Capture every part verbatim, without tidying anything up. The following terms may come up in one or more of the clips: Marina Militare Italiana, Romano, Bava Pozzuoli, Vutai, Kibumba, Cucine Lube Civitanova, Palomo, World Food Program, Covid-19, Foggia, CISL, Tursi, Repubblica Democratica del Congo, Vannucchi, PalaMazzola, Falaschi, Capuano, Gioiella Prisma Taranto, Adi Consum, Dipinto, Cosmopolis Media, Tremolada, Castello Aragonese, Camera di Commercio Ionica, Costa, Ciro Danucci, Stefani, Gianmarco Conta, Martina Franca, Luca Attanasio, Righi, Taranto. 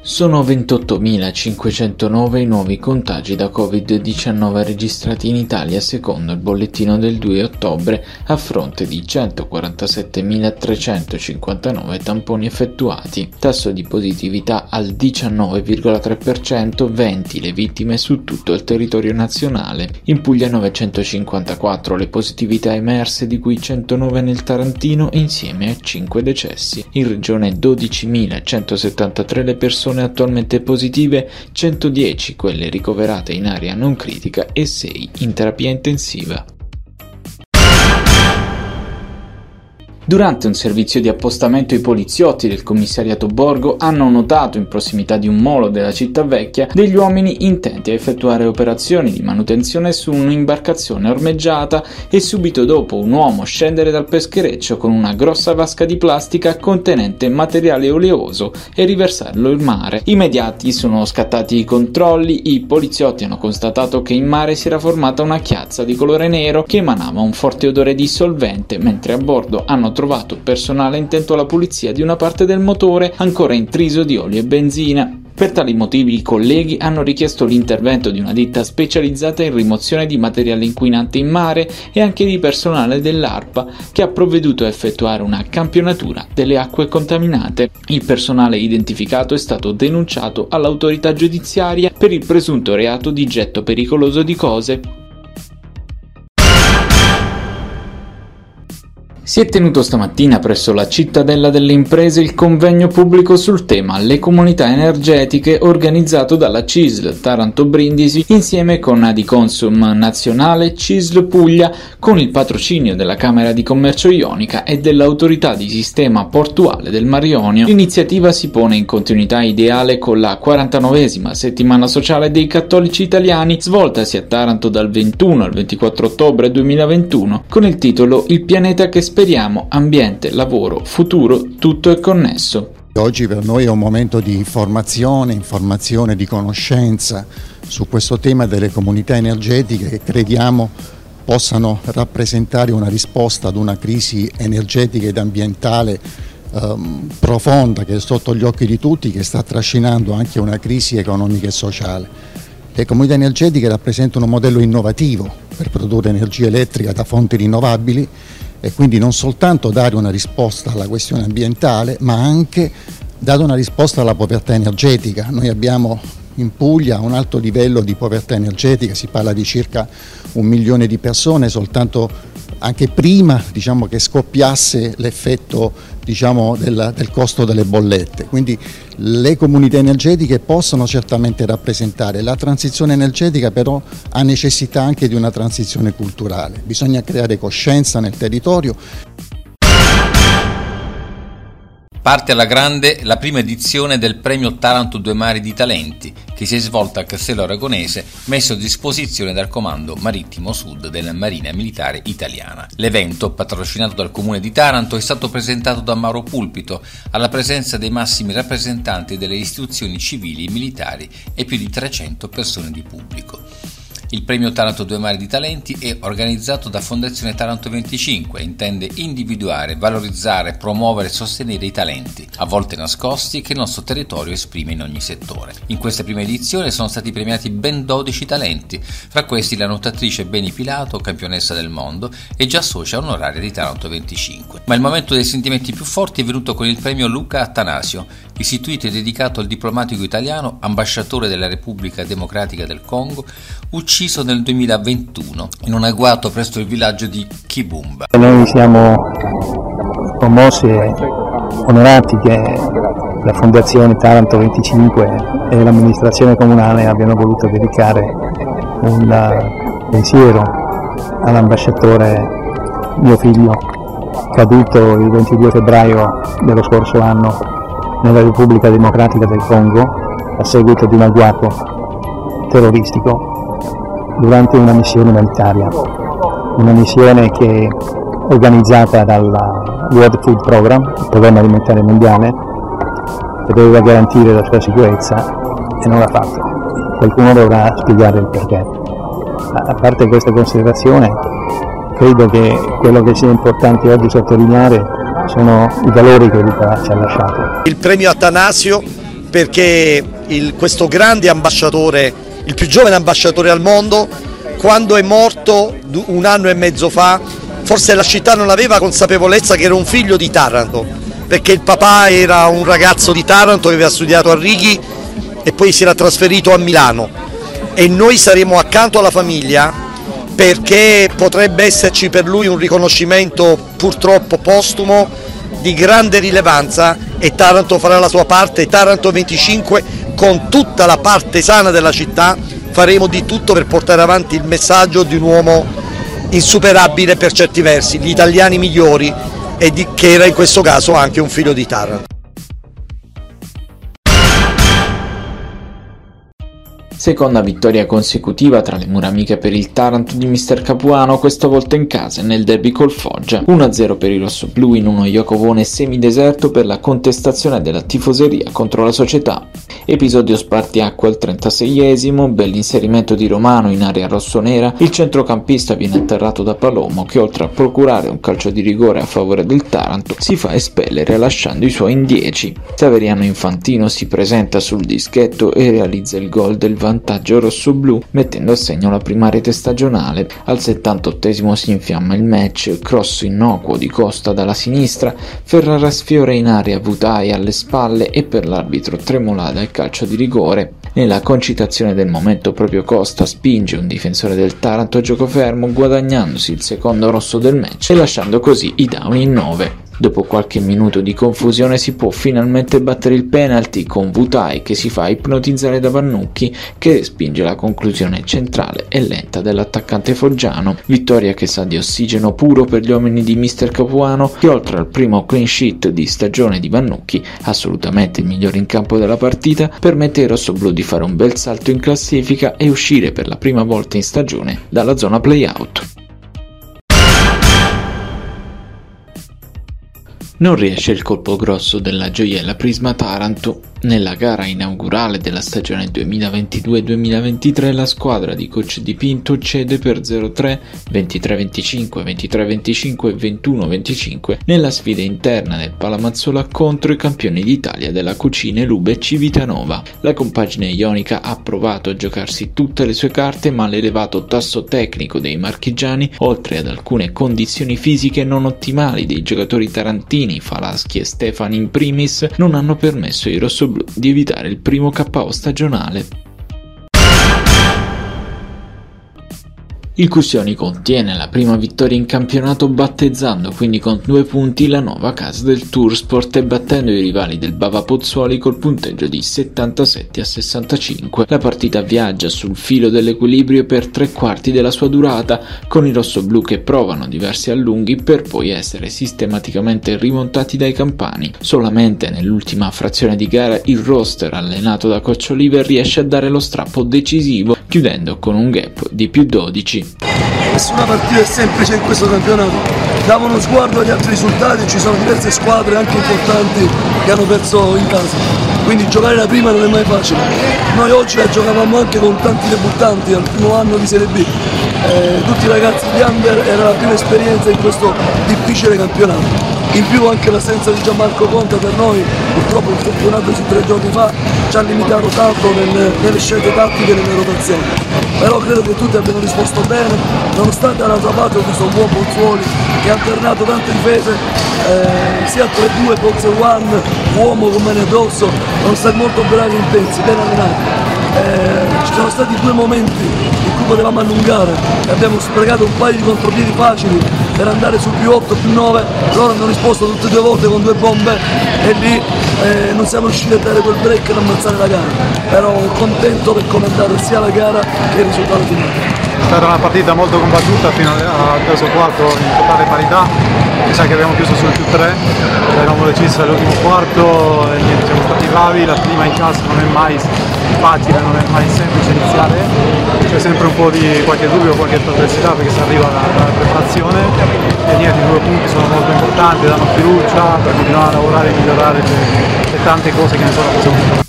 Sono ventottomilacinquecentonove i nuovi contagi da Covid diciannove registrati in Italia secondo il bollettino del due ottobre, a fronte di centoquarantasettemilatrecentocinquantanove tamponi effettuati. Tasso di positività al diciannove virgola tre per cento, venti le vittime su tutto il territorio nazionale. In Puglia novecentocinquantaquattro le positività emerse, di cui centonove nel Tarantino, insieme a cinque decessi. In regione dodicimilacentosettantatré le persone attualmente positive, centodieci quelle ricoverate in area non critica e sei in terapia intensiva. Durante un servizio di appostamento i poliziotti del commissariato Borgo hanno notato, in prossimità di un molo della città vecchia, degli uomini intenti a effettuare operazioni di manutenzione su un'imbarcazione ormeggiata e subito dopo un uomo scendere dal peschereccio con una grossa vasca di plastica contenente materiale oleoso e riversarlo in mare. Immediati sono scattati i controlli, i poliziotti hanno constatato che in mare si era formata una chiazza di colore nero che emanava un forte odore di solvente, mentre a bordo hanno trovato personale intento alla pulizia di una parte del motore ancora intriso di olio e benzina. Per tali motivi i colleghi hanno richiesto l'intervento di una ditta specializzata in rimozione di materiale inquinante in mare e anche di personale dell'ARPA, che ha provveduto a effettuare una campionatura delle acque contaminate. Il personale identificato è stato denunciato all'autorità giudiziaria per il presunto reato di getto pericoloso di cose. Si è tenuto stamattina presso la Cittadella delle Imprese il convegno pubblico sul tema Le comunità energetiche, organizzato dalla C I S L Taranto Brindisi insieme con Adi Consum Nazionale, C I S L Puglia, con il patrocinio della Camera di Commercio Ionica e dell'Autorità di Sistema Portuale del Mar Ionio. L'iniziativa si pone in continuità ideale con la quarantanovesima settimana sociale dei cattolici italiani, svoltasi a Taranto dal ventuno al ventiquattro ottobre duemilaventuno, con il titolo Il pianeta che speriamo, ambiente, lavoro, futuro, tutto è connesso. Oggi per noi è un momento di formazione, informazione, di conoscenza su questo tema delle comunità energetiche, che crediamo possano rappresentare una risposta ad una crisi energetica ed ambientale ehm, profonda, che è sotto gli occhi di tutti, che sta trascinando anche una crisi economica e sociale. Le comunità energetiche rappresentano un modello innovativo per produrre energia elettrica da fonti rinnovabili e quindi non soltanto dare una risposta alla questione ambientale, ma anche dare una risposta alla povertà energetica. Noi abbiamo in Puglia un alto livello di povertà energetica, si parla di circa un milione di persone soltanto anche prima, diciamo, che scoppiasse l'effetto, diciamo, del, del costo delle bollette. Quindi le comunità energetiche possono certamente rappresentare la transizione energetica, però ha necessità anche di una transizione culturale. Bisogna creare coscienza nel territorio. Parte alla grande la prima edizione del premio Taranto Due Mari di Talenti, che si è svolta a Castello Aragonese, messo a disposizione dal Comando Marittimo Sud della Marina Militare Italiana. L'evento, patrocinato dal Comune di Taranto, è stato presentato da Mauro Pulpito alla presenza dei massimi rappresentanti delle istituzioni civili e militari e più di trecento persone di pubblico. Il premio Taranto Due Mari di Talenti è organizzato da Fondazione Taranto venticinque e intende individuare, valorizzare, promuovere e sostenere i talenti, a volte nascosti, che il nostro territorio esprime in ogni settore. In questa prima edizione sono stati premiati ben dodici talenti, fra questi la nuotatrice Beni Pilato, campionessa del mondo e già socia onoraria di Taranto venticinque. Ma il momento dei sentimenti più forti è venuto con il premio Luca Attanasio, istituito e dedicato al diplomatico italiano, ambasciatore della Repubblica Democratica del Congo, ucciso ucciso nel duemilaventuno in un agguato presso il villaggio di Kibumba. Noi siamo commossi e onorati che la Fondazione Taranto venticinque e l'amministrazione comunale abbiano voluto dedicare un pensiero all'ambasciatore, mio figlio, caduto il ventidue febbraio dello scorso anno nella Repubblica Democratica del Congo a seguito di un agguato terroristico durante una missione umanitaria, una missione che è organizzata dal World Food Program, il programma alimentare mondiale, che doveva garantire la sua sicurezza e non l'ha fatto. Qualcuno dovrà spiegare il perché. A parte questa considerazione, credo che quello che sia importante oggi sottolineare sono i valori che Luca ci ha lasciato. Il premio Attanasio perché il, questo grande ambasciatore, il più giovane ambasciatore al mondo, quando è morto un anno e mezzo fa, forse la città non aveva consapevolezza che era un figlio di Taranto, perché il papà era un ragazzo di Taranto che aveva studiato a Righi e poi si era trasferito a Milano, e noi saremo accanto alla famiglia perché potrebbe esserci per lui un riconoscimento purtroppo postumo di grande rilevanza, e Taranto farà la sua parte. Taranto venticinque, con tutta la parte sana della città, faremo di tutto per portare avanti il messaggio di un uomo insuperabile per certi versi, gli italiani migliori, e di, che era in questo caso anche un figlio di Taranto. Seconda vittoria consecutiva tra le mura amiche per il Taranto di mister Capuano, questa volta in casa nel derby col Foggia. uno a zero per i rossoblù in uno Iacovone semideserto per la contestazione della tifoseria contro la società. Episodio spartiacque al trentaseiesimo, bell'inserimento di Romano in area rossonera, il centrocampista viene atterrato da Palomo che, oltre a procurare un calcio di rigore a favore del Taranto, si fa espellere lasciando i suoi in dieci. Saveriano Infantino si presenta sul dischetto e realizza il gol del vantaggio. vantaggio rosso-blu, mettendo a segno la prima rete stagionale. Al settantottesimo si infiamma il match, cross innocuo di Costa dalla sinistra, Ferrara sfiora in area Vutai alle spalle e per l'arbitro Tremolada il calcio di rigore. Nella concitazione del momento proprio Costa spinge un difensore del Taranto a giocofermo, guadagnandosi il secondo rosso del match e lasciando così i down in nove. Dopo qualche minuto di confusione si può finalmente battere il penalty con Vutai che si fa ipnotizzare da Vannucchi, che respinge la conclusione centrale e lenta dell'attaccante foggiano. Vittoria che sa di ossigeno puro per gli uomini di mister Capuano, che oltre al primo clean sheet di stagione di Vannucchi, assolutamente il migliore in campo della partita, permette ai rossoblù di fare un bel salto in classifica e uscire per la prima volta in stagione dalla zona play-out. Non riesce il colpo grosso della Gioiella Prisma Taranto. Nella gara inaugurale della stagione duemilaventidue duemilaventitré la squadra di coach Dipinto cede per zero tre, ventitré venticinque, ventitré venticinque e ventuno venticinque nella sfida interna del PalaMazzola contro i campioni d'Italia della Cucine Lube Civitanova. La compagine ionica ha provato a giocarsi tutte le sue carte, ma l'elevato tasso tecnico dei marchigiani, oltre ad alcune condizioni fisiche non ottimali dei giocatori tarantini Falaschi e Stefani in primis, non hanno permesso ai rossoblù di evitare il primo K O stagionale. Il Cussioni contiene la prima vittoria in campionato, battezzando quindi con due punti la nuova casa del Toursport e battendo i rivali del Bava Pozzuoli col punteggio di settantasette a sessantacinque. La partita viaggia sul filo dell'equilibrio per tre quarti della sua durata, con i rossoblù che provano diversi allunghi per poi essere sistematicamente rimontati dai campani. Solamente nell'ultima frazione di gara il roster allenato da coach Oliver riesce a dare lo strappo decisivo, chiudendo con un gap di più dodici. Nessuna partita è semplice in questo campionato, diamo uno sguardo agli altri risultati, ci sono diverse squadre anche importanti che hanno perso in casa, quindi giocare la prima non è mai facile. Noi oggi la giocavamo anche con tanti debuttanti al primo anno di Serie B, eh, tutti i ragazzi di Under, era la prima esperienza in questo difficile campionato. In più anche l'assenza di Gianmarco Conta per noi, purtroppo il campionato di tre giorni fa ci ha limitato tanto nel, nelle scelte tattiche e nelle rotazioni, però credo che tutti abbiano risposto bene, nonostante dall'altra parte ho visto un buon Pozzuoli che ha alternato tante difese, eh, sia tre due, box one, uomo con meno addosso, sono stati molto bravi e intensi, ben allenati. Eh, ci sono stati due momenti in cui potevamo allungare e abbiamo sprecato un paio di contropiedi facili per andare su più otto, più nove, loro hanno risposto tutte e due volte con due bombe e lì eh, non siamo riusciti a dare quel break e ad ammazzare la gara, però contento per come è andata sia la gara che il risultato finale. È stata una partita molto combattuta fino al terzo quarto in totale parità, mi sa che abbiamo chiuso sul più tre, l'abbiamo deciso all'ultimo quarto e niente, siamo stati bravi, la prima in casa non è mai facile, non è mai semplice iniziare, c'è sempre un po' di qualche dubbio, qualche perplessità perché si arriva dalla preparazione e niente, i due punti sono molto importanti, danno fiducia per continuare a lavorare e migliorare le, le tante cose che ne sono possibili.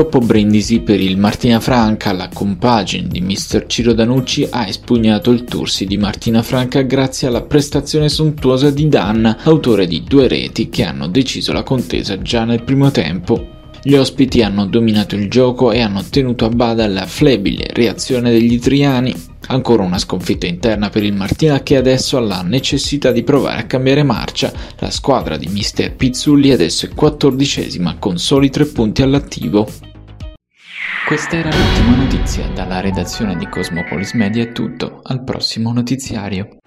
Purtroppo Brindisi per il Martina Franca, la compagine di mister Ciro Danucci ha espugnato il Tursi di Martina Franca grazie alla prestazione sontuosa di Danna, autore di due reti che hanno deciso la contesa già nel primo tempo. Gli ospiti hanno dominato il gioco e hanno tenuto a bada la flebile reazione degli itriani. Ancora una sconfitta interna per il Martina che adesso ha la necessità di provare a cambiare marcia. La squadra di mister Pizzulli adesso è quattordicesima con soli tre punti all'attivo. Questa era l'ultima notizia. Dalla redazione di Cosmopolis Media è tutto. Al prossimo notiziario.